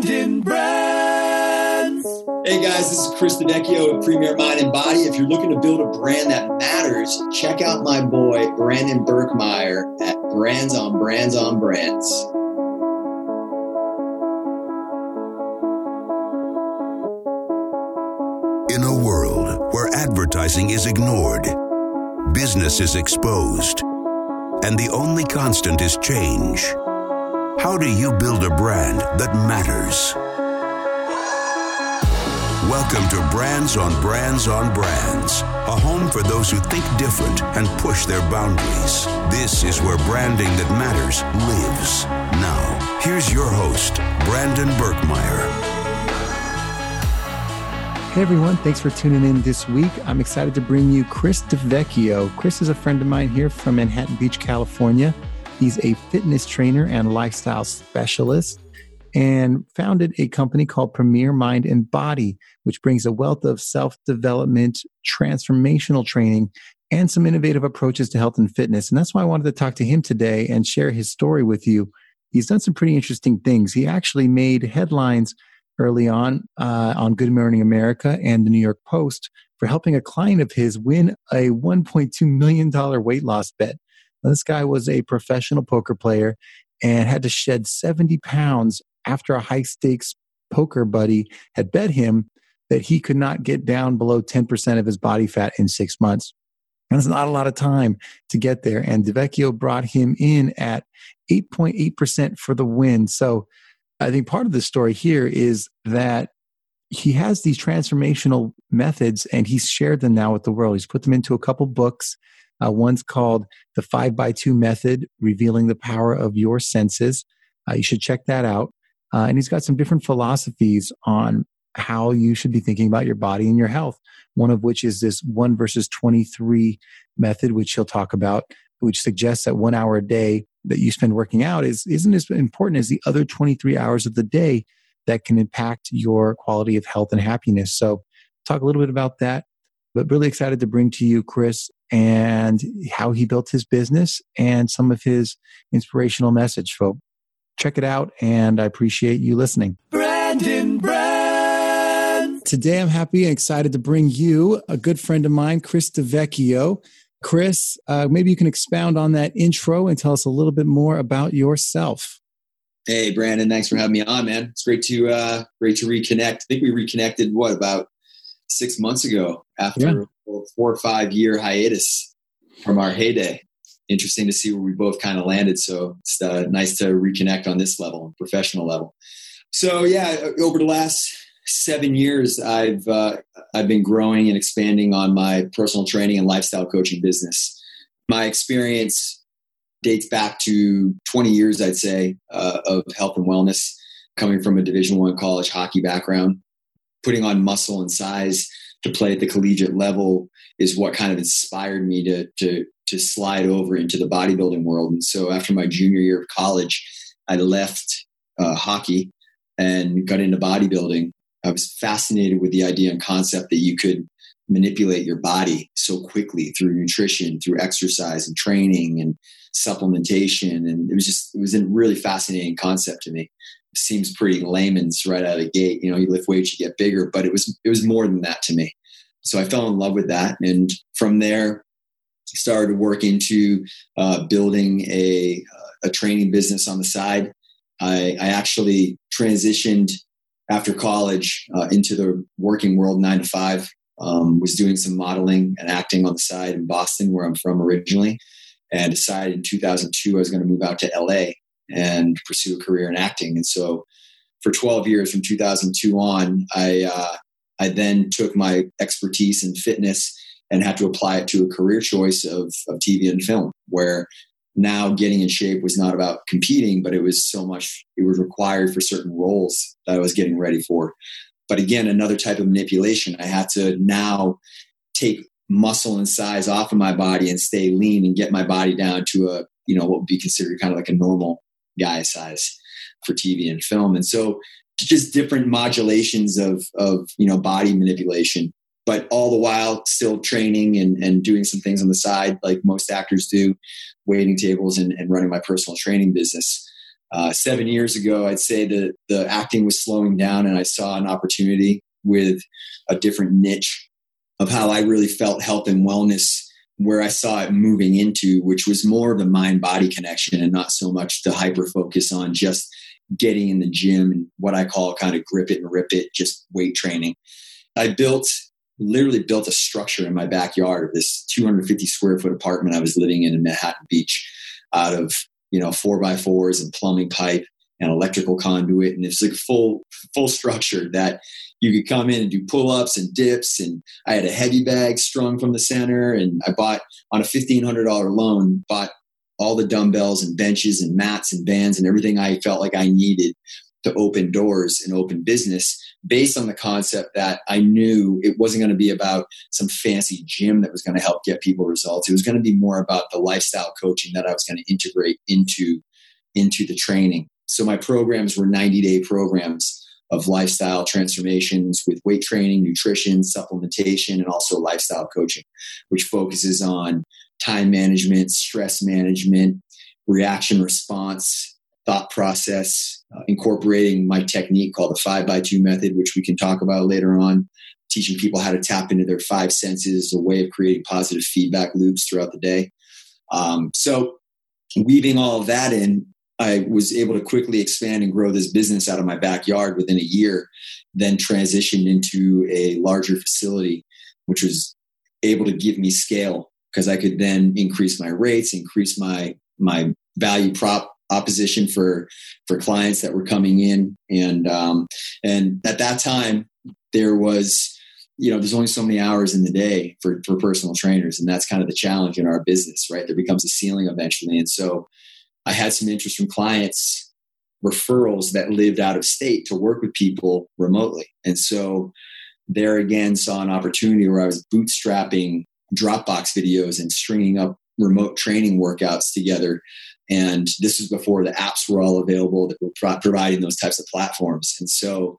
Brandon Brands. Hey guys, this is Chris DiVecchio of Premier Mind and Body. If you're looking to build a brand that matters, check out my boy Brandon Birkmeyer at Brands on Brands on Brands. In a world where advertising is ignored, business is exposed, and the only constant is change, how do you build a brand that matters? Welcome to Brands on Brands on Brands, a home for those who think different and push their boundaries. This is where branding that matters lives. Now, here's your host, Brandon Birkmeyer. Hey everyone, thanks for tuning in this week. I'm excited to bring you Chris DiVecchio. Chris is a friend of mine here from Manhattan Beach, California. He's a fitness trainer and lifestyle specialist and founded a company called Premier Mind and Body, which brings a wealth of self-development, transformational training, and some innovative approaches to health and fitness. And that's why I wanted to talk to him today and share his story with you. He's done some pretty interesting things. He actually made headlines early on Good Morning America and the New York Post for helping a client of his win a $1.2 million weight loss bet. This guy was a professional poker player and had to shed 70 pounds after a high-stakes poker buddy had bet him that he could not get down below 10% of his body fat in 6 months. And it's not a lot of time to get there. And DiVecchio brought him in at 8.8% for the win. So I think part of the story here is that he has these transformational methods and he's shared them now with the world. He's put them into a couple books. One's called the 5x2 method, revealing the power of your senses. You should check that out. And he's got some different philosophies on how you should be thinking about your body and your health. One of which is this one versus 23 method, which he'll talk about, which suggests that 1 hour a day that you spend working out isn't as important as the other 23 hours of the day that can impact your quality of health and happiness. So talk a little bit about that, but really excited to bring to you, Chris, and how he built his business and some of his inspirational message. So check it out, and I appreciate you listening. Brandon Brand. Today I'm happy and excited to bring you a good friend of mine, Chris DiVecchio. Chris, maybe you can expound on that intro and tell us a little bit more about yourself. Hey, Brandon, thanks for having me on, man. It's great to reconnect. I think we reconnected, about 6 months ago after a 4 or 5 year hiatus from our heyday. Interesting to see where we both kind of landed. So it's nice to reconnect on this level, professional level. So yeah, over the last 7 years, I've been growing and expanding on my personal training and lifestyle coaching business. My experience dates back to 20 years, I'd say, of health and wellness, coming from a Division I college hockey background. Putting on muscle and size to play at the collegiate level is what kind of inspired me to slide over into the bodybuilding world. And so after my junior year of college, I left hockey and got into bodybuilding. I was fascinated with the idea and concept that you could manipulate your body so quickly through nutrition, through exercise and training and supplementation. And it was a really fascinating concept to me. Seems pretty layman's right out of the gate. You know, you lift weights, you get bigger, but it was more than that to me. So I fell in love with that. And from there, started to work into building a training business on the side. I actually transitioned after college into the working world 9 to 5, was doing some modeling and acting on the side in Boston, where I'm from originally, and decided in 2002 I was going to move out to LA and pursue a career in acting. And so for 12 years from 2002 on, I then took my expertise in fitness and had to apply it to a career choice of TV and film, where now getting in shape was not about competing, but it was required for certain roles that I was getting ready for. But again, another type of manipulation. I had to now take muscle and size off of my body and stay lean and get my body down to a, what would be considered kind of like a normal guy size for TV and film. And so just different modulations of body manipulation, but all the while still training and doing some things on the side, like most actors do, waiting tables and running my personal training business. 7 years ago, I'd say that the acting was slowing down and I saw an opportunity with a different niche of how I really felt health and wellness, where I saw it moving into, which was more of the mind-body connection and not so much the hyper-focus on just getting in the gym and what I call kind of grip it and rip it, just weight training. I literally built a structure in my backyard of this 250 square foot apartment I was living in Manhattan Beach out of, 4x4s and plumbing pipe and electrical conduit. And it's like a full structure that you could come in and do pull-ups and dips. And I had a heavy bag strung from the center. And I bought on a $1,500 loan, bought all the dumbbells and benches and mats and bands and everything I felt like I needed to open doors and open business, based on the concept that I knew it wasn't going to be about some fancy gym that was going to help get people results. It was going to be more about the lifestyle coaching that I was going to integrate into the training. So my programs were 90-day programs of lifestyle transformations with weight training, nutrition, supplementation, and also lifestyle coaching, which focuses on time management, stress management, reaction response, thought process, incorporating my technique called the 5x2 method, which we can talk about later on, teaching people how to tap into their five senses, a way of creating positive feedback loops throughout the day. So weaving all of that in, I was able to quickly expand and grow this business out of my backyard within a year, then transitioned into a larger facility, which was able to give me scale because I could then increase my rates, increase my value prop opposition for clients that were coming in. And at that time there was, there's only so many hours in the day for personal trainers. And that's kind of the challenge in our business, right? There becomes a ceiling eventually. And so I had some interest from clients, referrals that lived out of state to work with people remotely. And so there again, saw an opportunity where I was bootstrapping Dropbox videos and stringing up remote training workouts together. And this was before the apps were all available that were providing those types of platforms. And so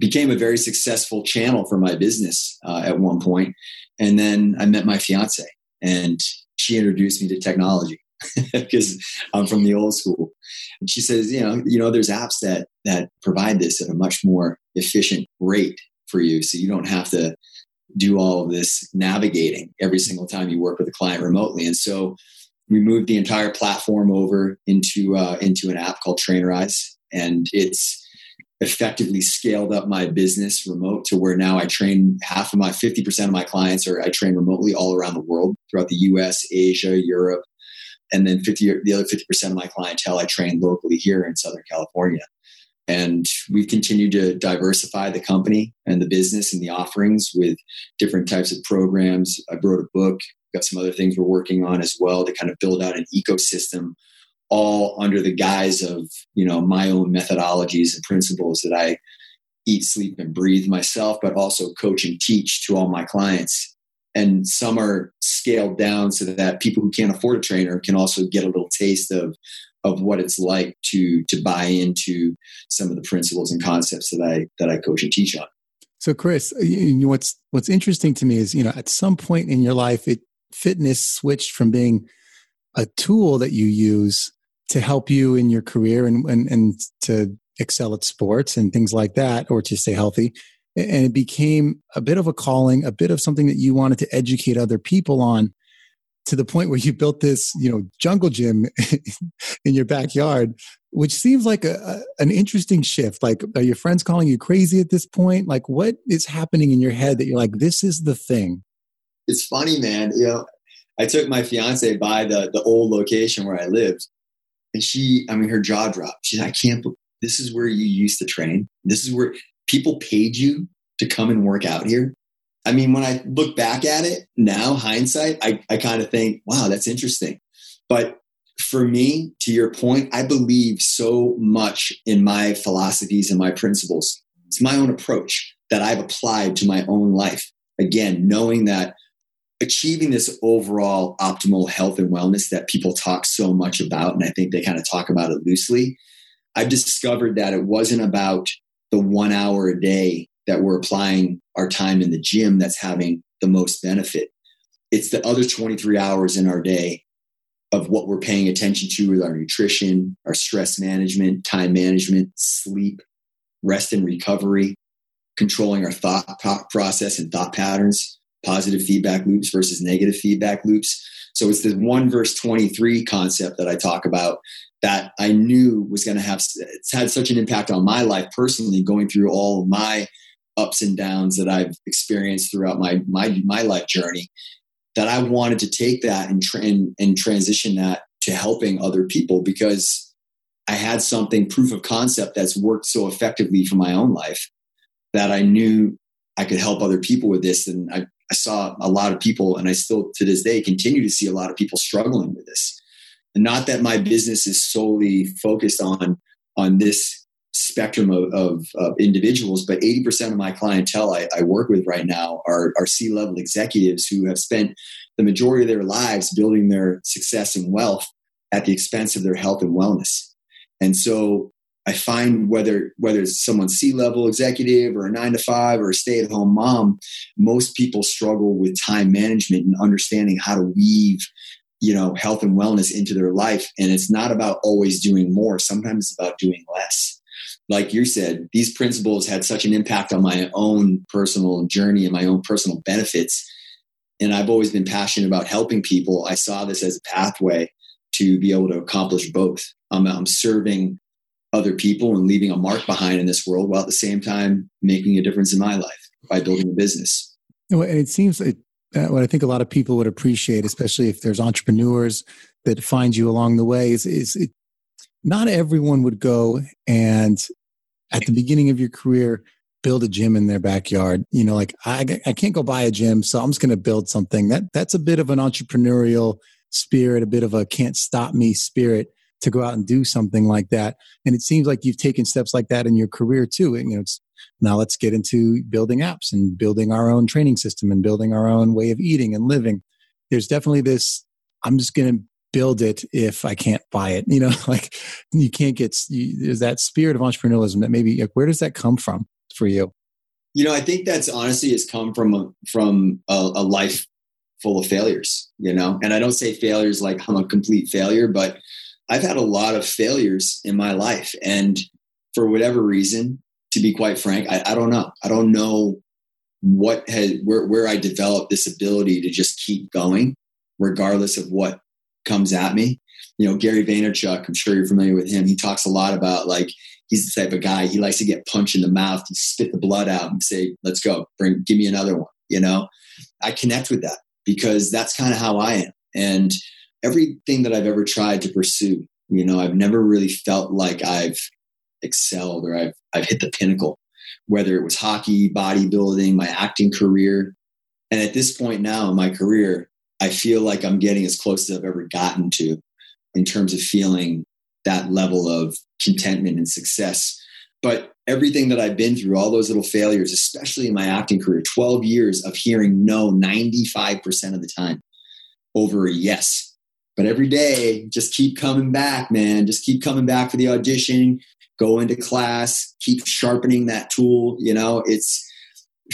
became a very successful channel for my business at one point. And then I met my fiance and she introduced me to technology because I'm from the old school. And she says, there's apps that provide this at a much more efficient rate for you. So you don't have to do all of this navigating every single time you work with a client remotely. And so we moved the entire platform over into an app called Trainerize, and it's effectively scaled up my business remote to where now I train 50% of my clients, or I train remotely all around the world throughout the US, Asia, Europe, and then the other 50% of my clientele I train locally here in Southern California. And we've continued to diversify the company and the business and the offerings with different types of programs. I wrote a book, got some other things we're working on as well to kind of build out an ecosystem, all under the guise of, my own methodologies and principles that I eat, sleep, and breathe myself, but also coach and teach to all my clients. And some are scaled down so that people who can't afford a trainer can also get a little taste of what it's like to buy into some of the principles and concepts that I coach and teach on. So Chris, what's interesting to me is, at some point in your life, fitness switched from being a tool that you use to help you in your career and to excel at sports and things like that, or to stay healthy. And it became a bit of a calling, a bit of something that you wanted to educate other people on, to the point where you built this, jungle gym in your backyard, which seems like an interesting shift. Like, are your friends calling you crazy at this point? Like, what is happening in your head that you're like, this is the thing? It's funny, man. I took my fiance by the old location where I lived, and her jaw dropped. She's like, I can't believe this is where you used to train. This is where people paid you to come and work out here. I mean, when I look back at it now, hindsight, I kind of think, wow, that's interesting. But for me, to your point, I believe so much in my philosophies and my principles. It's my own approach that I've applied to my own life. Again, knowing that achieving this overall optimal health and wellness that people talk so much about, and I think they kind of talk about it loosely, I've discovered that it wasn't about the 1 hour a day that we're applying our time in the gym that's having the most benefit. It's the other 23 hours in our day of what we're paying attention to with our nutrition, our stress management, time management, sleep, rest and recovery, controlling our thought process and thought patterns, positive feedback loops versus negative feedback loops. So it's the 1 versus 23 concept that I talk about that I knew was going to have, it's had such an impact on my life personally, going through all of my ups and downs that I've experienced throughout my life journey, that I wanted to take that and transition that to helping other people, because I had something, proof of concept, that's worked so effectively for my own life that I knew I could help other people with this. And I saw a lot of people, and I still to this day continue to see a lot of people struggling with this. And not that my business is solely focused on this spectrum of individuals, but 80% of my clientele I work with right now are C-level executives who have spent the majority of their lives building their success and wealth at the expense of their health and wellness. And so I find whether it's someone C-level executive or a 9-to-5 or a stay-at-home mom, most people struggle with time management and understanding how to weave, health and wellness into their life. And it's not about always doing more. Sometimes it's about doing less. Like you said, these principles had such an impact on my own personal journey and my own personal benefits. And I've always been passionate about helping people. I saw this as a pathway to be able to accomplish both. I'm serving other people and leaving a mark behind in this world, while at the same time making a difference in my life by building a business. And it seems like what I think a lot of people would appreciate, especially if there's entrepreneurs that find you along the way, is not everyone would go and at the beginning of your career, build a gym in their backyard. I can't go buy a gym, so I'm just going to build something. That's a bit of an entrepreneurial spirit, a bit of a can't stop me spirit, to go out and do something like that. And it seems like you've taken steps like that in your career too. And now let's get into building apps and building our own training system and building our own way of eating and living. There's definitely this, I'm just going to build it if I can't buy it. There's that spirit of entrepreneurialism that maybe, where does that come from for you? I think that's honestly has come from a life full of failures, and I don't say failures like I'm a complete failure, but I've had a lot of failures in my life. And for whatever reason, to be quite frank, I don't know. I don't know where I developed this ability to just keep going regardless of what comes at me. Gary Vaynerchuk, I'm sure you're familiar with him. He talks a lot about he's the type of guy, he likes to get punched in the mouth, he spit the blood out and say, let's go, give me another one. I connect with that because that's kind of how I am. And everything that I've ever tried to pursue, I've never really felt like I've excelled or I've hit the pinnacle, whether it was hockey, bodybuilding, my acting career. And at this point now in my career, I feel like I'm getting as close as I've ever gotten to in terms of feeling that level of contentment and success. But everything that I've been through, all those little failures, especially in my acting career, 12 years of hearing no 95% of the time over a yes. But every day, just keep coming back, man. Just keep coming back for the audition, go into class, keep sharpening that tool. It's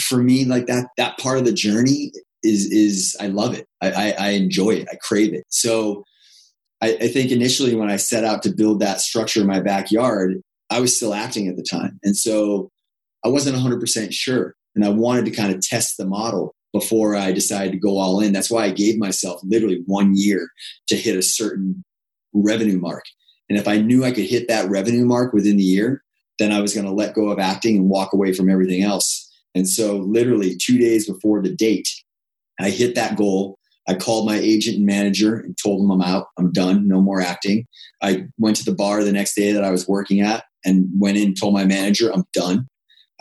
for me, that part of the journey is I love it. I enjoy it. I crave it. So I think initially when I set out to build that structure in my backyard, I was still acting at the time. And so I wasn't 100% sure. And I wanted to kind of test the model before I decided to go all in. That's why I gave myself literally 1 year to hit a certain revenue mark. And if I knew I could hit that revenue mark within the year, then I was going to let go of acting and walk away from everything else. And so literally 2 days before the date, I hit that goal. I called my agent and manager and told them I'm out. I'm done. No more acting. I went to the bar the next day that I was working at and went in and told my manager, I'm done.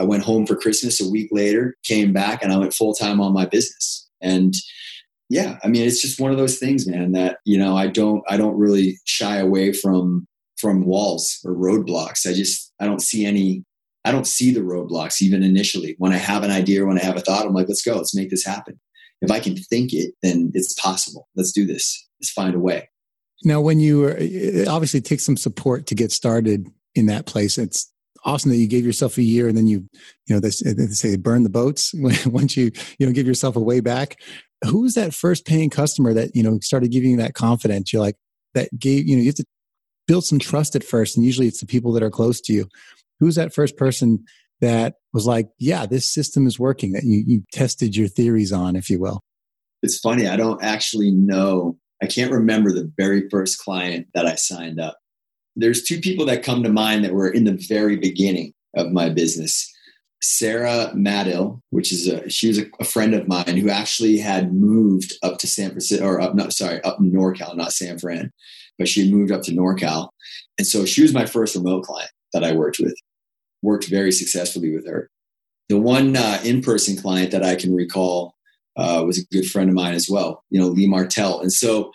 I went home for Christmas a week later, came back, and I went full-time on my business. And yeah, it's just one of those things, man, that, I don't really shy away from walls or roadblocks. I don't see the roadblocks even initially. When I have an idea, when I have a thought, I'm like, let's go, let's make this happen. If I can think it, then it's possible. Let's do this. Let's find a way. Now, it obviously takes some support to get started in that place. It's awesome that you gave yourself a year and then they say burn the boats once you give yourself a way back. Who's that first paying customer that started giving you that confidence? You're like, that gave, you know, you have to build some trust at first. And usually it's the people that are close to you. Who's that first person that was like, yeah, this system is working, that you tested your theories on, if you will? It's funny. I don't actually know. I can't remember the very first client that I signed up. There's two people that come to mind that were in the very beginning of my business. Sarah Maddill, she was a friend of mine who actually had moved up to San Francisco, or up NorCal, not San Fran, but she had moved up to NorCal. And so she was my first remote client that I worked with, worked very successfully with her. The one in-person client that I can recall was a good friend of mine as well, you know, Lee Martell. And so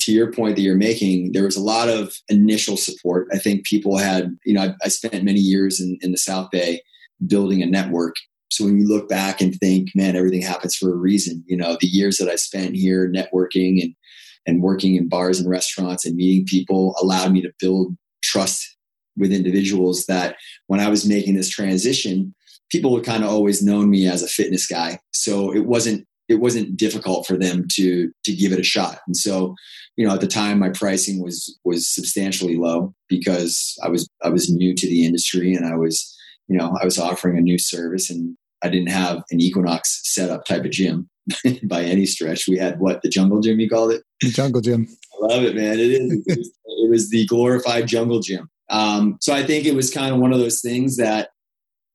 to your point that you're making, there was a lot of initial support. I think people had, you know, I spent many years in the South Bay building a network. So when you look back and think, man, everything happens for a reason. You know, the years that I spent here networking and working in bars and restaurants and meeting people allowed me to build trust with individuals that when I was making this transition, people had kind of always known me as a fitness guy. So it wasn't difficult for them to give it a shot. And so, you know, at the time my pricing was substantially low because I was new to the industry and I was offering a new service, and I didn't have an Equinox setup type of gym by any stretch. We had the jungle gym, you called it? The jungle gym. I love it, man. It is. It was the glorified jungle gym. So I think it was kind of one of those things that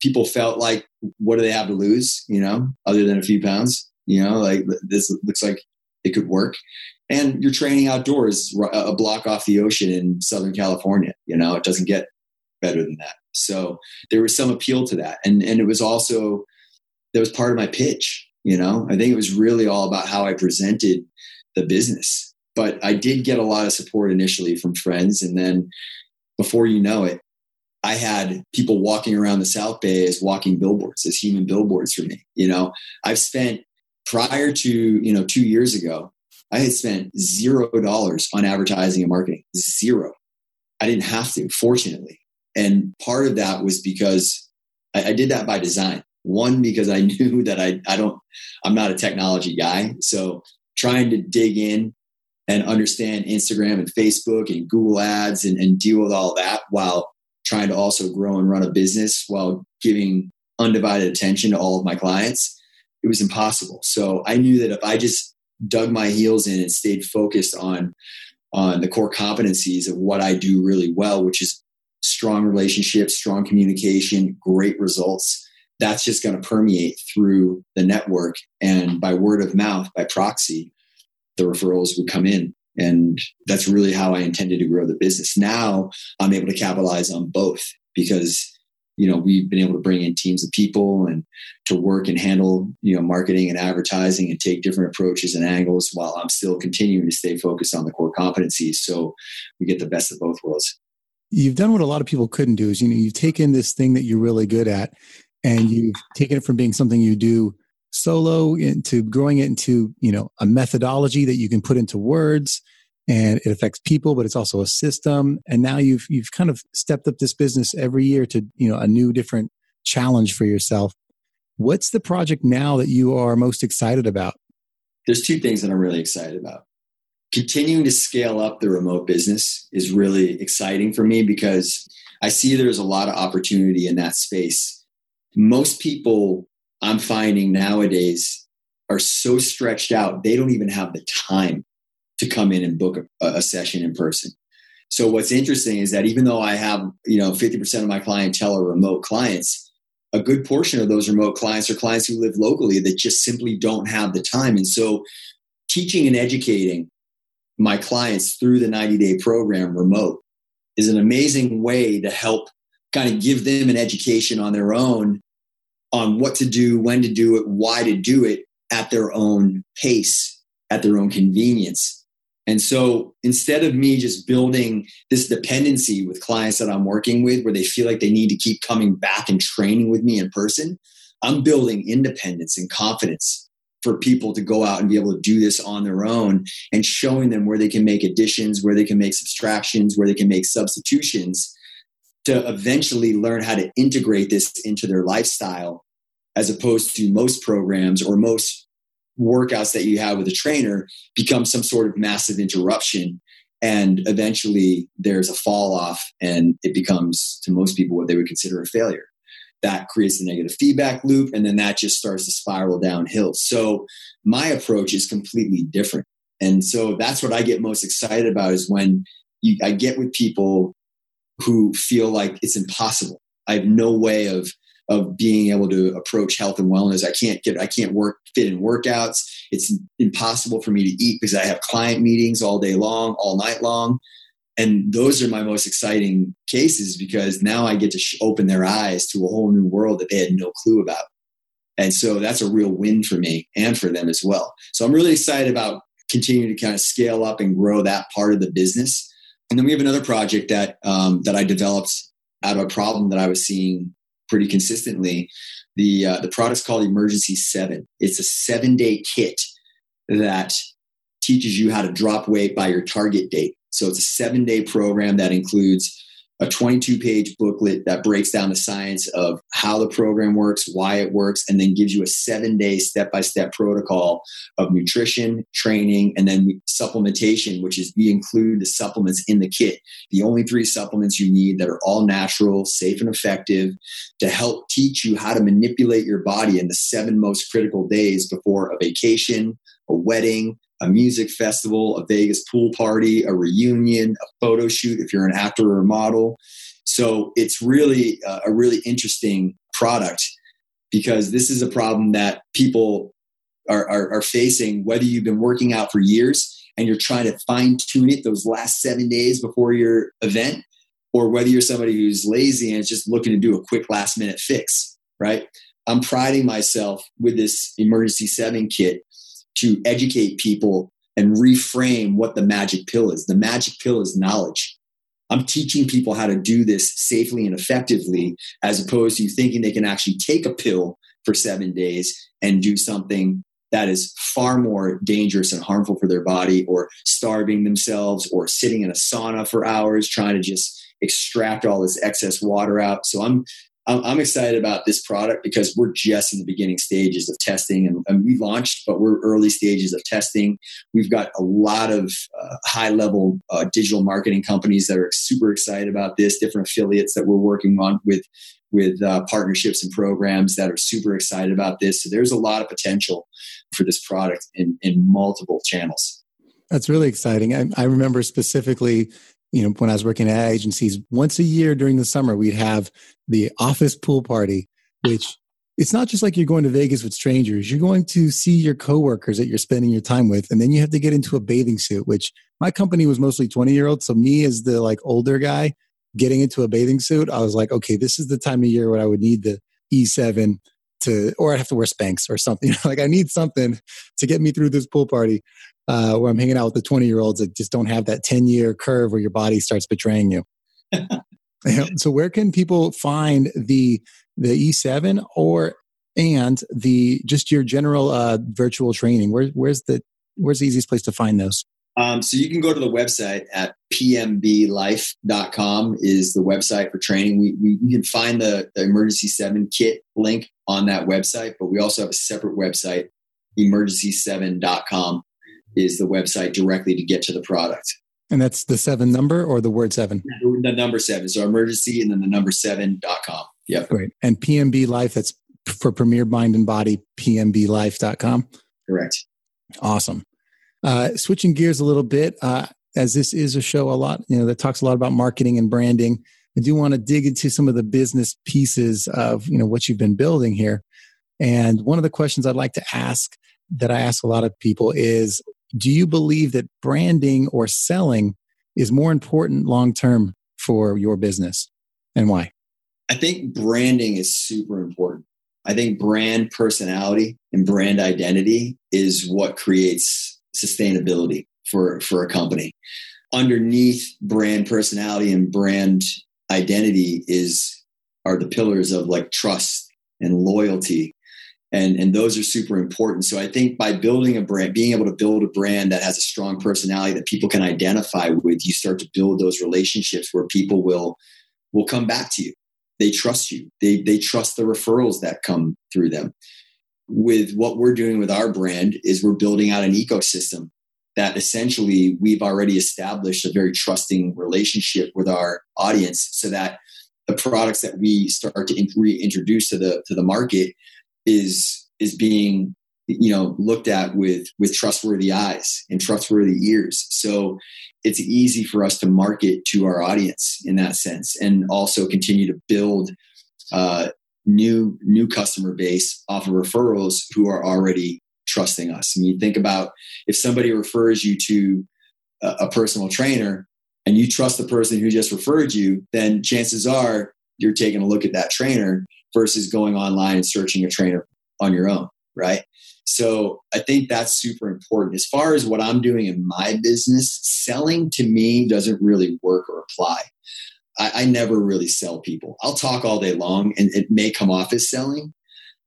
people felt like, what do they have to lose? You know, other than a few pounds, you know, like this looks like it could work. And you're training outdoors a block off the ocean in Southern California. You know, it doesn't get better than that. So there was some appeal to that. And it was also, that was part of my pitch, you know. I think it was really all about how I presented the business. But I did get a lot of support initially from friends. And then before you know it, I had people walking around the South Bay as walking billboards, as human billboards for me. You know, I've spent, prior to, you know, 2 years ago, I had spent $0 on advertising and marketing. Zero. I didn't have to, fortunately. And part of that was because I did that by design. One, because I knew that I'm not a technology guy. So trying to dig in and understand Instagram and Facebook and Google ads and deal with all that while trying to also grow and run a business while giving undivided attention to all of my clients, it was impossible. So I knew that if I just dug my heels in and stayed focused on the core competencies of what I do really well, which is strong relationships, strong communication, great results. That's just going to permeate through the network. And by word of mouth, by proxy, the referrals would come in. And that's really how I intended to grow the business. Now I'm able to capitalize on both because, you know, we've been able to bring in teams of people and to work and handle, you know, marketing and advertising and take different approaches and angles while I'm still continuing to stay focused on the core competencies. So we get the best of both worlds. You've done what a lot of people couldn't do is, you know, you've taken this thing that you're really good at and you've taken it from being something you do solo into growing it into, you know, a methodology that you can put into words and it affects people, but it's also a system. And now you've kind of stepped up this business every year to, you know, a new different challenge for yourself. What's the project now that you are most excited about? There's two things that I'm really excited about. Continuing to scale up the remote business is really exciting for me because I see there's a lot of opportunity in that space. Most people I'm finding nowadays are so stretched out, they don't even have the time to come in and book a session in person. So what's interesting is that even though I have, you know, 50% of my clientele are remote clients, a good portion of those remote clients are clients who live locally that just simply don't have the time. And so teaching and educating my clients through the 90-day program remote is an amazing way to help kind of give them an education on their own on what to do, when to do it, why to do it at their own pace, at their own convenience. And so instead of me just building this dependency with clients that I'm working with where they feel like they need to keep coming back and training with me in person, I'm building independence and confidence for people to go out and be able to do this on their own and showing them where they can make additions, where they can make subtractions, where they can make substitutions to eventually learn how to integrate this into their lifestyle, as opposed to most programs or most workouts that you have with a trainer become some sort of massive interruption And eventually there's a fall off and it becomes, to most people, what they would consider a failure. That creates the negative feedback loop, and then that just starts to spiral downhill. So my approach is completely different. And so that's what I get most excited about, is when I get with people who feel like it's impossible. I have no way of being able to approach health and wellness. I can't fit in workouts. It's impossible for me to eat because I have client meetings all day long, all night long. And those are my most exciting cases, because now I get to open their eyes to a whole new world that they had no clue about. And so that's a real win for me and for them as well. So I'm really excited about continuing to kind of scale up and grow that part of the business. And then we have another project that I developed out of a problem that I was seeing pretty consistently. The product's called Emergency 7. It's a 7-day kit that teaches you how to drop weight by your target date. So it's a 7-day program that includes a 22-page booklet that breaks down the science of how the program works, why it works, and then gives you a 7-day step-by-step protocol of nutrition, training, and then supplementation, which is we include the supplements in the kit. The only 3 supplements you need that are all natural, safe, and effective to help teach you how to manipulate your body in the 7 most critical days before a vacation, a wedding, a music festival, a Vegas pool party, a reunion, a photo shoot if you're an actor or a model. So it's really a really interesting product, because this is a problem that people are facing, whether you've been working out for years and you're trying to fine tune it those last 7 days before your event, or whether you're somebody who's lazy and is just looking to do a quick last minute fix, right? I'm priding myself with this Emergency 7 kit to educate people and reframe what the magic pill is. The magic pill is knowledge. I'm teaching people how to do this safely and effectively, as opposed to thinking they can actually take a pill for 7 days and do something that is far more dangerous and harmful for their body, or starving themselves, or sitting in a sauna for hours trying to just extract all this excess water out. So I'm excited about this product because we're just in the beginning stages of testing, and we launched, but we're early stages of testing. We've got a lot of high-level digital marketing companies that are super excited about this, different affiliates that we're working on with partnerships and programs that are super excited about this. So there's a lot of potential for this product in multiple channels. That's really exciting. I remember specifically, when I was working at agencies, once a year during the summer, we'd have the office pool party, which it's not just like you're going to Vegas with strangers. You're going to see your coworkers that you're spending your time with. And then you have to get into a bathing suit, which my company was mostly 20-year-olds. So me as the older guy getting into a bathing suit, I was like, okay, this is the time of year where I would need the E7 or I'd have to wear Spanx or something. I need something to get me through this pool party. Where I'm hanging out with the 20-year-olds that just don't have that 10-year curve where your body starts betraying you. So where can people find the E7 and the just your general virtual training? Where's the easiest place to find those? So you can go to the website at PMBLife.com is the website for training. You can find the Emergency 7 kit link on that website, but we also have a separate website, emergency7.com. is the website directly to get to the product. And that's the 7 number or the word 7? The number 7. So emergency and then the number 7.com. Yep. Great. And PMB Life, that's for Premier Mind and Body, PMBLife.com. Correct. Awesome. Switching gears a little bit, as this is a show that talks a lot about marketing and branding, I do want to dig into some of the business pieces of, what you've been building here. And one of the questions I'd like to ask that I ask a lot of people is, do you believe that branding or selling is more important long-term for your business, and why? I think branding is super important. I think brand personality and brand identity is what creates sustainability for a company. Underneath brand personality and brand identity are the pillars of trust and loyalty. And those are super important. So I think by building a brand, being able to build a brand that has a strong personality that people can identify with, you start to build those relationships where people will come back to you. They trust you. They trust the referrals that come through them. With what we're doing with our brand is we're building out an ecosystem that essentially we've already established a very trusting relationship with our audience, so that the products that we start to reintroduce to the market is being, you know, looked at with trustworthy eyes and trustworthy ears. So it's easy for us to market to our audience in that sense, and also continue to build new customer base off of referrals who are already trusting us. I mean, you think about if somebody refers you to a personal trainer and you trust the person who just referred you, then chances are you're taking a look at that trainer versus going online and searching a trainer on your own, right? So I think that's super important. As far as what I'm doing in my business, selling to me doesn't really work or apply. I never really sell people. I'll talk all day long and it may come off as selling,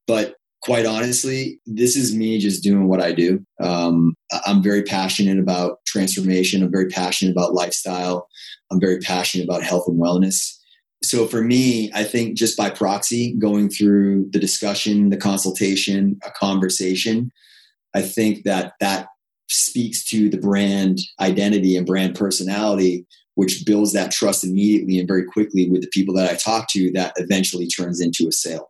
but quite honestly, this is me just doing what I do. I'm very passionate about transformation. I'm very passionate about lifestyle. I'm very passionate about health and wellness. So for me, I think just by proxy, going through the discussion, the consultation, a conversation, I think that speaks to the brand identity and brand personality, which builds that trust immediately and very quickly with the people that I talk to, that eventually turns into a sale.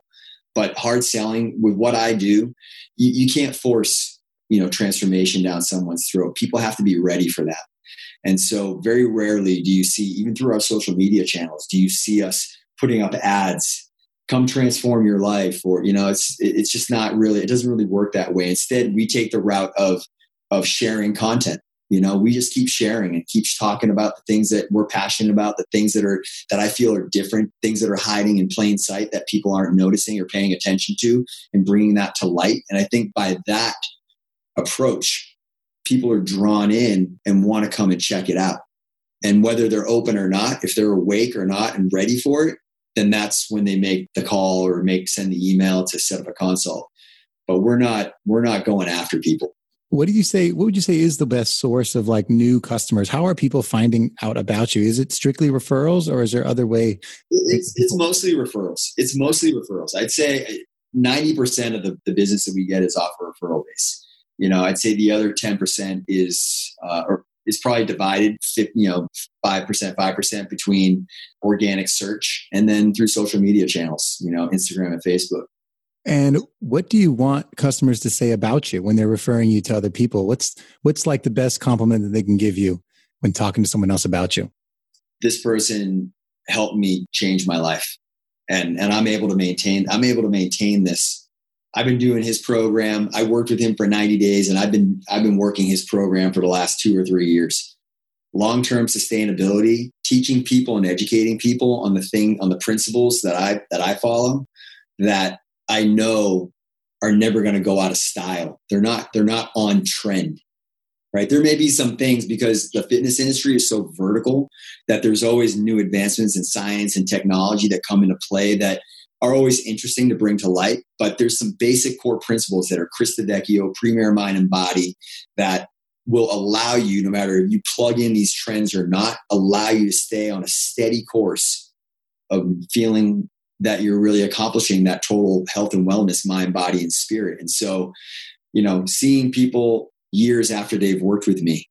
But hard selling with what I do, you can't force, you know, transformation down someone's throat. People have to be ready for that. And so very rarely do you see, even through our social media channels, do you see us putting up ads, come transform your life, or, you know, it's just not really, it doesn't really work that way. Instead, we take the route of sharing content. You know, we just keep sharing and keep talking about the things that we're passionate about, the things that I feel are different, things that are hiding in plain sight that people aren't noticing or paying attention to, and bringing that to light. And I think by that approach, people are drawn in and want to come and check it out. And whether they're open or not, if they're awake or not and ready for it, then that's when they make the call or send the email to set up a consult. But we're not going after people. What would you say is the best source of like new customers? How are people finding out about you? Is it strictly referrals, or is there other way? It's mostly referrals. It's mostly referrals. I'd say 90% of the business that we get is off a referral base. You know, I'd say the other 10% is probably divided, 5% between organic search and then through social media channels, you know, Instagram and Facebook. And what do you want customers to say about you when they're referring you to other people? What's like the best compliment that they can give you when talking to someone else about you? This person helped me change my life, and I'm able to maintain this. I've been doing his program. I worked with him for 90 days, and I've been working his program for the last 2 or 3 years. Long-term sustainability, teaching people and educating people on the principles that I follow, that I know are never going to go out of style. They're not on trend, right? There may be some things, because the fitness industry is so vertical that there's always new advancements in science and technology that come into play that are always interesting to bring to light. But there's some basic core principles that are Chris DiVecchio, Premier Mind and Body, that will allow you, no matter if you plug in these trends or not, allow you to stay on a steady course of feeling that you're really accomplishing that total health and wellness, mind, body, and spirit. And so, you know, seeing people years after they've worked with me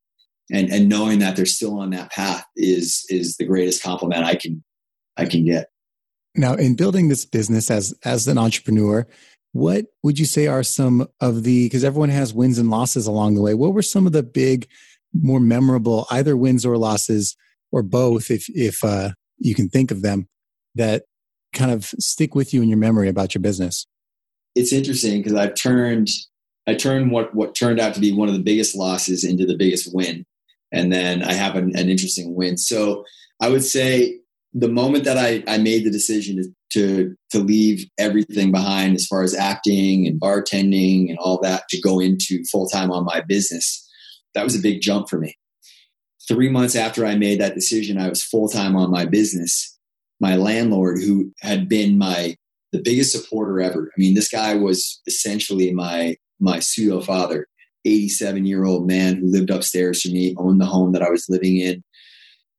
and knowing that they're still on that path is the greatest compliment I can get. Now, in building this business as an entrepreneur, what would you say are some of the, because everyone has wins and losses along the way, what were some of the big, more memorable, either wins or losses, or both, if you can think of them, that kind of stick with you in your memory about your business? It's interesting, because I turned what turned out to be one of the biggest losses into the biggest win. And then I have an interesting win. So I would say, the moment that I made the decision to leave everything behind as far as acting and bartending and all that to go into full-time on my business, that was a big jump for me. 3 months after I made that decision, I was full-time on my business. My landlord, who had been the biggest supporter ever. I mean, this guy was essentially my pseudo father, 87-year-old man who lived upstairs from me, owned the home that I was living in,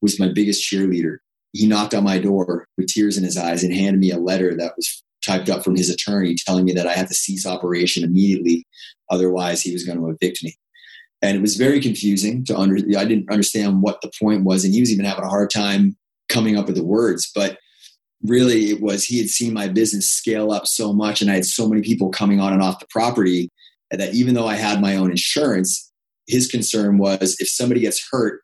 was my biggest cheerleader. He knocked on my door with tears in his eyes and handed me a letter that was typed up from his attorney telling me that I had to cease operation immediately. Otherwise, he was going to evict me. And it was very confusing to I didn't understand what the point was. And he was even having a hard time coming up with the words. But really it was, he had seen my business scale up so much and I had so many people coming on and off the property that even though I had my own insurance, his concern was if somebody gets hurt,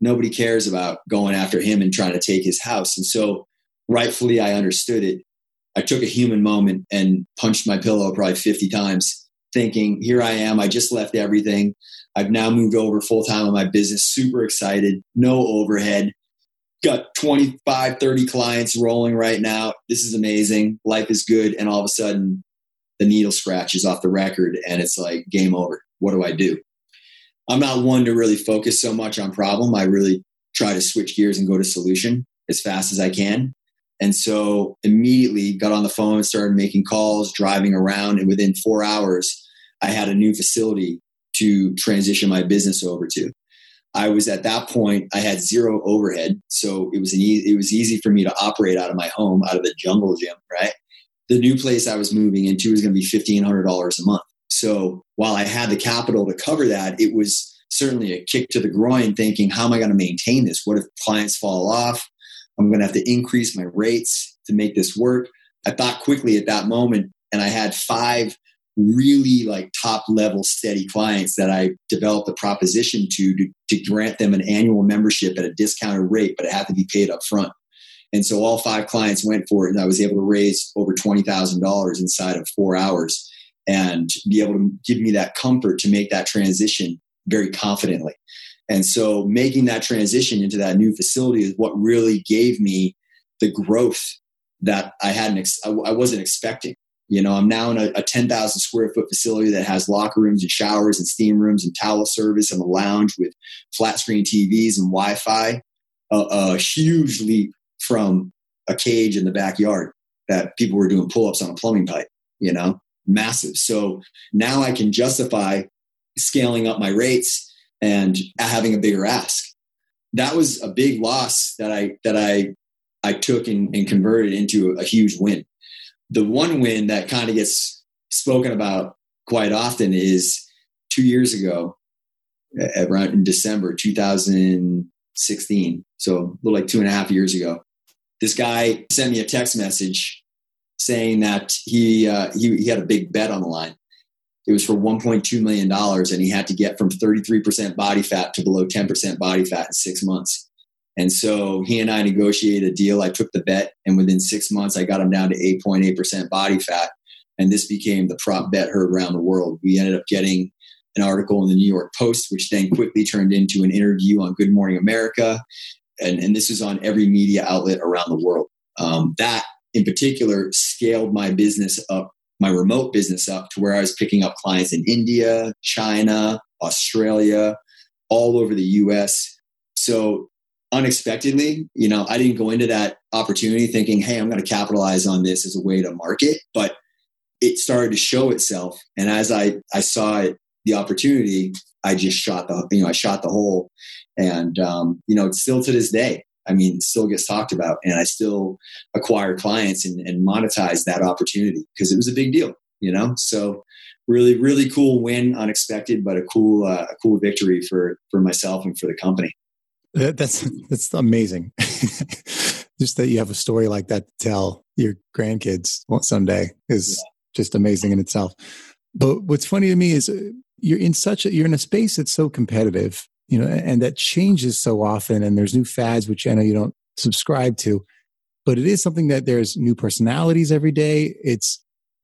nobody cares about going after him and trying to take his house. And so rightfully, I understood it. I took a human moment and punched my pillow probably 50 times thinking, here I am. I just left everything. I've now moved over full-time on my business, super excited, no overhead, got 25, 30 clients rolling right now. This is amazing. Life is good. And all of a sudden, the needle scratches off the record and it's like, game over. What do I do? I'm not one to really focus so much on problem. I really try to switch gears and go to solution as fast as I can. And so immediately got on the phone and started making calls, driving around. And within 4 hours, I had a new facility to transition my business over to. I was at that point, I had zero overhead. So it was easy for me to operate out of my home, out of the jungle gym, right? The new place I was moving into was going to be $1,500 a month. So while I had the capital to cover that, it was certainly a kick to the groin thinking, how am I going to maintain this? What if clients fall off? I'm going to have to increase my rates to make this work. I thought quickly at that moment, and I had 5 really like top level steady clients that I developed a proposition to grant them an annual membership at a discounted rate, but it had to be paid up front. And so all 5 clients went for it, and I was able to raise over $20,000 inside of 4 hours and be able to give me that comfort to make that transition very confidently. And so making that transition into that new facility is what really gave me the growth that I wasn't expecting. You know, I'm now in a 10,000 square foot facility that has locker rooms and showers and steam rooms and towel service and a lounge with flat screen TVs and Wi-Fi. A huge leap from a cage in the backyard that people were doing pull-ups on a plumbing pipe, you know, massive. So now I can justify scaling up my rates and having a bigger ask. That was a big loss that I took and converted into a huge win. The one win that kind of gets spoken about quite often is 2 years ago, around in December 2016, so a little like 2.5 years ago, this guy sent me a text message saying that he had a big bet on the line. It was for $1.2 million, and he had to get from 33% body fat to below 10% body fat in 6 months. And so he and I negotiated a deal. I took the bet, and within 6 months, I got him down to 8.8% body fat. And this became the prop bet heard around the world. We ended up getting an article in the New York Post, which then quickly turned into an interview on Good Morning America. And this is on every media outlet around the world. That in particular scaled my business up, my remote business up to where I was picking up clients in India, China, Australia, all over the US. So unexpectedly, you know, I didn't go into that opportunity thinking, hey, I'm going to capitalize on this as a way to market, but it started to show itself. And as I saw it, the opportunity, I just shot the hole. And, you know, it's still to this day, I mean, it still gets talked about, and I still acquire clients and monetize that opportunity because it was a big deal, you know? So really, really cool win, unexpected, but a cool victory for myself and for the company. That's amazing. Just that you have a story like that to tell your grandkids someday is just amazing in itself. But what's funny to me is you're in a space that's so competitive, you know, and that changes so often. And there's new fads, which I know you don't subscribe to, but it is something that there's new personalities every day.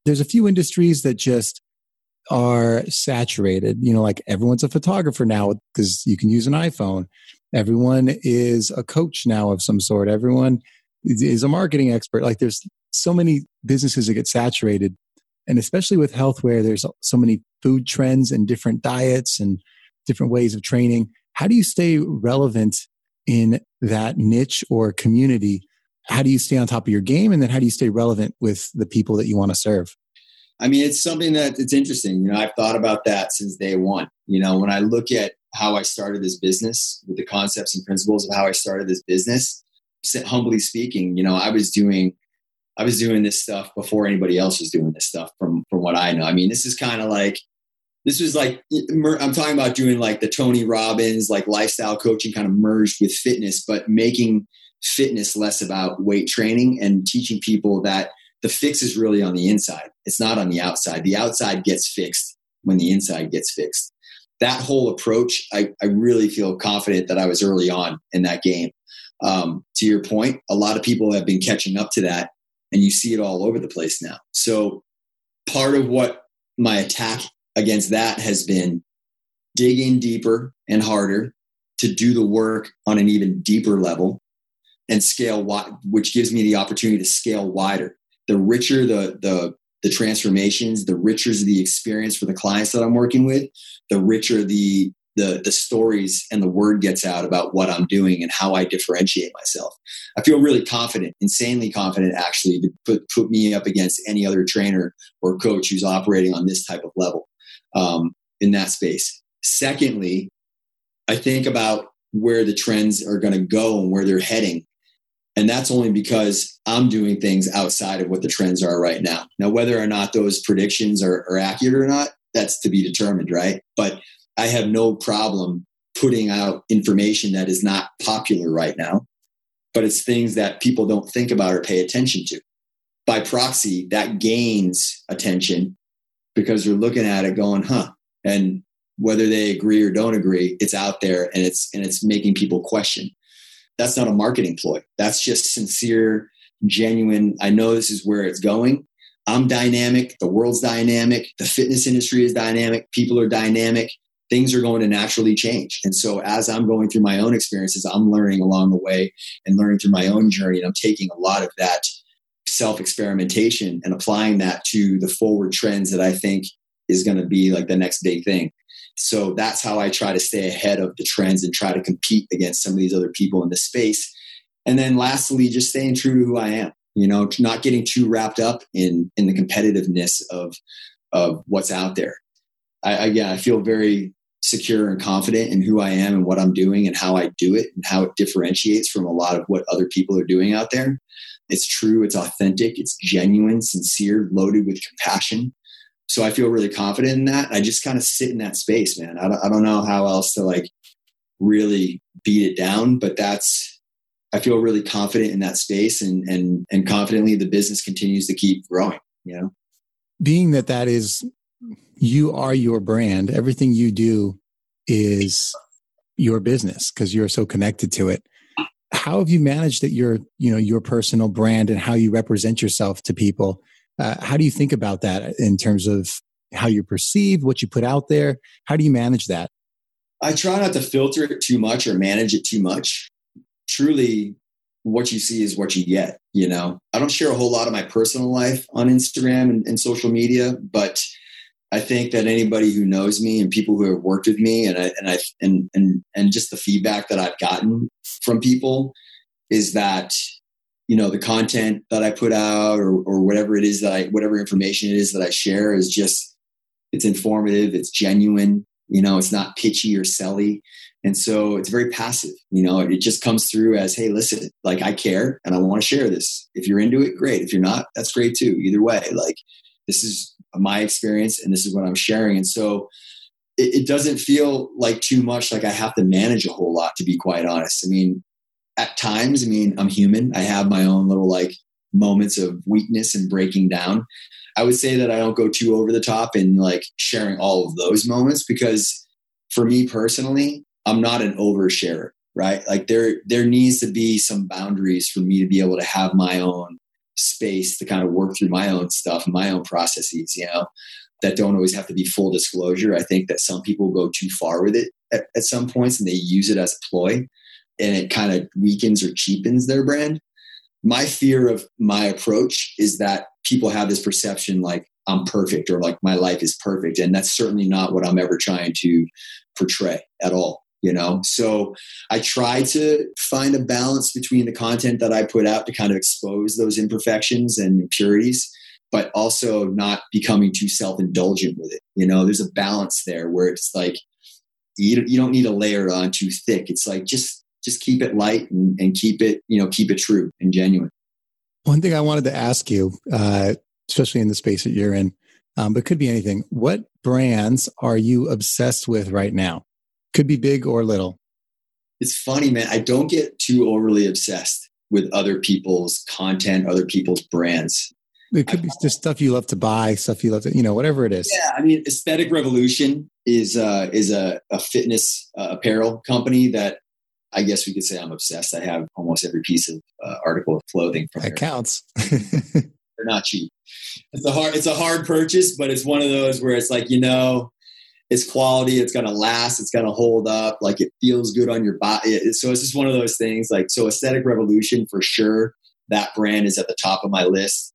There's a few industries that just are saturated, you know, like everyone's a photographer now because you can use an iPhone. Everyone is a coach now of some sort. Everyone is a marketing expert. Like there's so many businesses that get saturated. And especially with health, where there's so many food trends and different diets and different ways of training, how do you stay relevant in that niche or community? How do you stay on top of your game? And then how do you stay relevant with the people that you want to serve? I mean, it's something that it's interesting. You know, I've thought about that since day one. You know, when I look at how I started this business with the concepts and principles of how I started this business, humbly speaking, you know, I was doing this stuff before anybody else was doing this stuff from what I know. I mean, this is kind of like This was like, I'm talking about doing like the Tony Robbins, like lifestyle coaching kind of merged with fitness, but making fitness less about weight training and teaching people that the fix is really on the inside. It's not on the outside. The outside gets fixed when the inside gets fixed. That whole approach, I really feel confident that I was early on in that game. To your point, a lot of people have been catching up to that, and you see it all over the place now. So part of what my attack against that has been dig in deeper and harder to do the work on an even deeper level and scale wide, which gives me the opportunity to scale wider. The richer the transformations, the richer the experience for the clients that I'm working with, the richer the stories and the word gets out about what I'm doing and how I differentiate myself. I feel really confident, insanely confident actually, to put me up against any other trainer or coach who's operating on this type of level. In that space. Secondly, I think about where the trends are going to go and where they're heading. And that's only because I'm doing things outside of what the trends are right now. Now, whether or not those predictions are accurate or not, that's to be determined, right? But I have no problem putting out information that is not popular right now, but it's things that people don't think about or pay attention to. By proxy, that gains attention because they're looking at it going, huh? And whether they agree or don't agree, it's out there and it's making people question. That's not a marketing ploy. That's just sincere, genuine. I know this is where it's going. I'm dynamic. The world's dynamic. The fitness industry is dynamic. People are dynamic. Things are going to naturally change. And so as I'm going through my own experiences, I'm learning along the way and learning through my own journey. And I'm taking a lot of that self-experimentation and applying that to the forward trends that I think is going to be like the next big thing. So that's how I try to stay ahead of the trends and try to compete against some of these other people in this space. And then lastly, just staying true to who I am, you know, not getting too wrapped up in the competitiveness of what's out there. I feel very secure and confident in who I am and what I'm doing and how I do it and how it differentiates from a lot of what other people are doing out there. It's true. It's authentic. It's genuine, sincere, loaded with compassion. So I feel really confident in that. I just kind of sit in that space, man. I don't know how else to like really beat it down, but I feel really confident in that space and confidently the business continues to keep growing, you know? Being that is, you are your brand. Everything you do is your business because you're so connected to it. How have you managed that your personal brand and how you represent yourself to people? How do you think about that in terms of how you're perceived, what you put out there? How do you manage that? I try not to filter it too much or manage it too much. Truly, what you see is what you get, you know? I don't share a whole lot of my personal life on Instagram and social media, but I think that anybody who knows me and people who have worked with me and just the feedback that I've gotten from people is that, you know, the content that I put out or whatever it is that whatever information it is that I share is just, it's informative, it's genuine, you know, it's not pitchy or selly. And so it's very passive, you know, it just comes through as, hey, listen, like I care and I want to share this. If you're into it, great. If you're not, that's great too. Either way, like this is my experience and this is what I'm sharing. And so it doesn't feel like too much like I have to manage a whole lot, to be quite honest. At times, I'm human. I have my own little like moments of weakness and breaking down. I would say that I don't go too over the top in like sharing all of those moments because for me personally, I'm not an oversharer, right? Like there needs to be some boundaries for me to be able to have my own space to kind of work through my own stuff and my own processes, you know, that don't always have to be full disclosure. I think that some people go too far with it at some points and they use it as a ploy. And it kind of weakens or cheapens their brand. My fear of my approach is that people have this perception like I'm perfect or like my life is perfect. And that's certainly not what I'm ever trying to portray at all, you know? So I try to find a balance between the content that I put out to kind of expose those imperfections and impurities, but also not becoming too self-indulgent with it. You know, there's a balance there where it's like, you don't need to layer on too thick. It's like, just keep it light and keep it true and genuine. One thing I wanted to ask you, especially in the space that you're in, but could be anything. What brands are you obsessed with right now? Could be big or little. It's funny, man. I don't get too overly obsessed with other people's content, other people's brands. It could be just stuff you love to buy, stuff you love to, whatever it is. Yeah. I mean, Aesthetic Revolution is a fitness apparel company that I guess we could say I'm obsessed. I have almost every piece of article of clothing from that counts. They're not cheap. It's a hard purchase, but it's one of those where it's like, it's quality. It's going to last. It's going to hold up. Like it feels good on your body. So it's just one of those things like, so Aesthetic Revolution for sure. That brand is at the top of my list.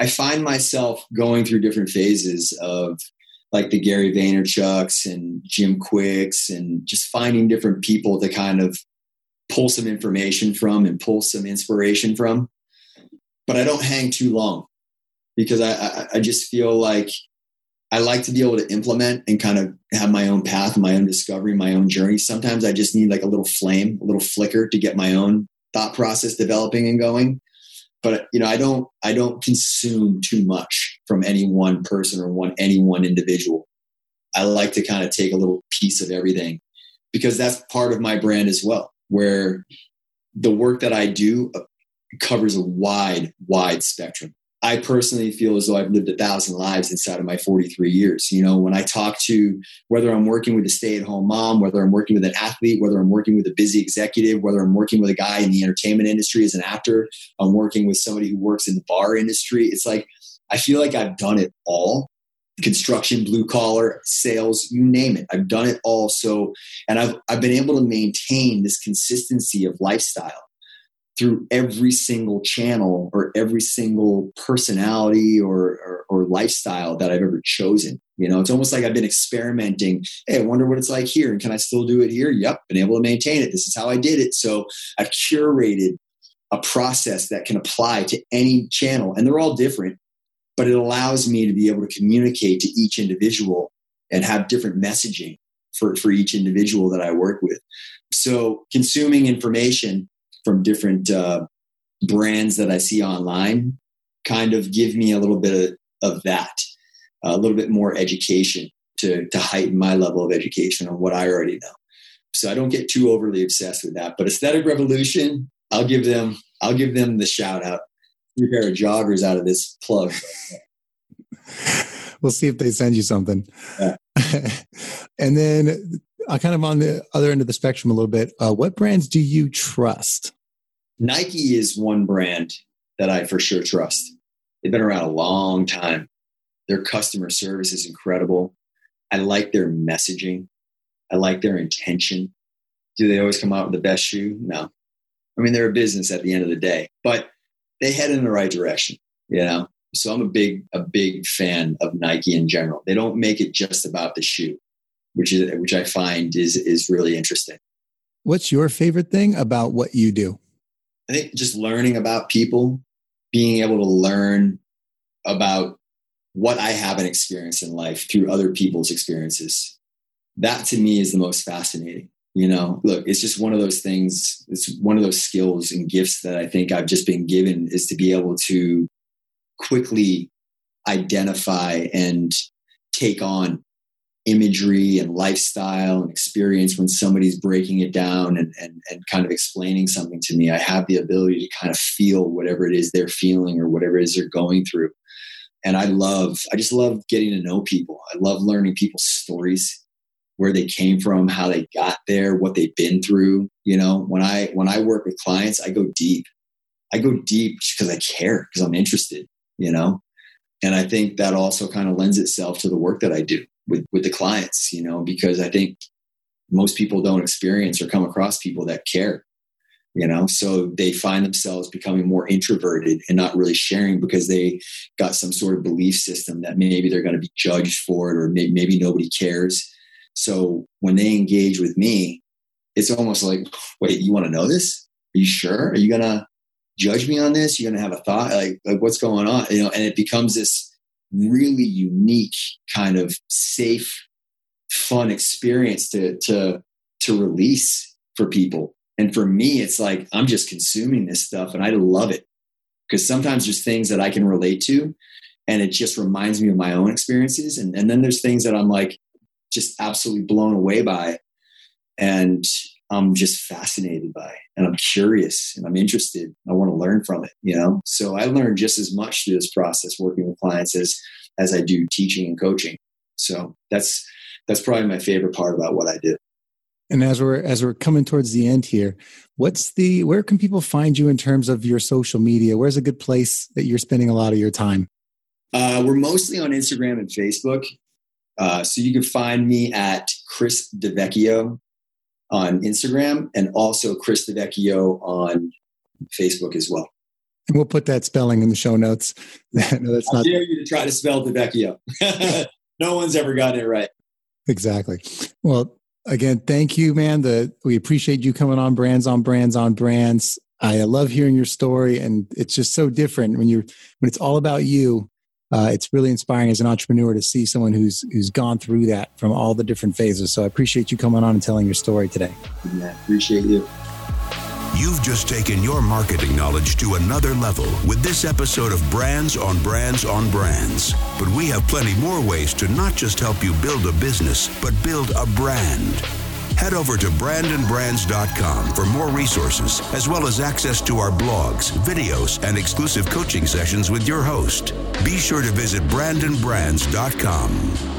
I find myself going through different phases of like the Gary Vaynerchuks and Jim Quicks and just finding different people to kind of pull some information from and pull some inspiration from. But I don't hang too long because I just feel like I like to be able to implement and kind of have my own path, my own discovery, my own journey. Sometimes I just need like a little flame, a little flicker to get my own thought process developing and going. But I don't consume too much from any one person or any one individual. I like to kind of take a little piece of everything because that's part of my brand as well, where the work that I do covers a wide spectrum. I personally feel as though I've lived 1,000 lives inside of my 43 years. When I talk to whether I'm working with a stay-at-home mom, whether I'm working with an athlete, whether I'm working with a busy executive, whether I'm working with a guy in the entertainment industry as an actor, I'm working with somebody who works in the bar industry. It's like, I feel like I've done it all. Construction, blue collar, sales, you name it. I've done it all. So, and I've been able to maintain this consistency of lifestyle through every single channel or every single personality or lifestyle that I've ever chosen. It's almost like I've been experimenting. Hey, I wonder what it's like here. And can I still do it here? Yep. Been able to maintain it. This is how I did it. So I've curated a process that can apply to any channel and they're all different, but it allows me to be able to communicate to each individual and have different messaging for each individual that I work with. So consuming information from different brands that I see online kind of give me a little bit of that, a little bit more education to heighten my level of education on what I already know. So I don't get too overly obsessed with that, but Aesthetic Revolution, I'll give them the shout out. Three pair of joggers out of this plug. We'll see if they send you something. Yeah. And then I kind of on the other end of the spectrum a little bit. What brands do you trust? Nike is one brand that I for sure trust. They've been around a long time. Their customer service is incredible. I like their messaging. I like their intention. Do they always come out with the best shoe? No. I mean, they're a business at the end of the day, but they head in the right direction, So I'm a big fan of Nike in general. They don't make it just about the shoe, which I find is really interesting. What's your favorite thing about what you do? I think just learning about people, being able to learn about what I haven't experienced in life through other people's experiences. That to me is the most fascinating. Look, it's just one of those things. It's one of those skills and gifts that I think I've just been given is to be able to quickly identify and take on imagery and lifestyle and experience when somebody's breaking it down and kind of explaining something to me. I have the ability to kind of feel whatever it is they're feeling or whatever it is they're going through. And I just love getting to know people. I love learning people's stories, where they came from, how they got there, what they've been through. When I work with clients, I go deep because I care, because I'm interested, And I think that also kind of lends itself to the work that I do with the clients, because I think most people don't experience or come across people that care, So they find themselves becoming more introverted and not really sharing because they got some sort of belief system that maybe they're going to be judged for it or maybe nobody cares. So when they engage with me, it's almost like, wait, you want to know this? Are you sure? Are you going to judge me on this? You're going to have a thought like what's going on? And it becomes this really unique kind of safe, fun experience to release for people. And for me, it's like, I'm just consuming this stuff and I love it because sometimes there's things that I can relate to And it just reminds me of my own experiences. And then there's things that I'm like just absolutely blown away by. And I'm just fascinated by it. And I'm curious and I'm interested. I want to learn from it, you know? So I learned just as much through this process working with clients as I do teaching and coaching. So that's probably my favorite part about what I do. And as we're coming towards the end here, where can people find you in terms of your social media? Where's a good place that you're spending a lot of your time? We're mostly on Instagram and Facebook. So you can find me at Chris DiVecchio on Instagram and also Chris DiVecchio on Facebook as well. And we'll put that spelling in the show notes. No, that's not. I dare you to try to spell DiVecchio. No one's ever gotten it right. Exactly. Well, again, thank you, man. We appreciate you coming on Brands on Brands on Brands. I love hearing your story, and it's just so different when it's all about you. It's really inspiring as an entrepreneur to see someone who's gone through that from all the different phases. So I appreciate you coming on and telling your story today. Yeah, appreciate you. You've just taken your marketing knowledge to another level with this episode of Brands on Brands on Brands. But we have plenty more ways to not just help you build a business, but build a brand. Head over to brandonbrands.com for more resources, as well as access to our blogs, videos, and exclusive coaching sessions with your host. Be sure to visit brandonbrands.com.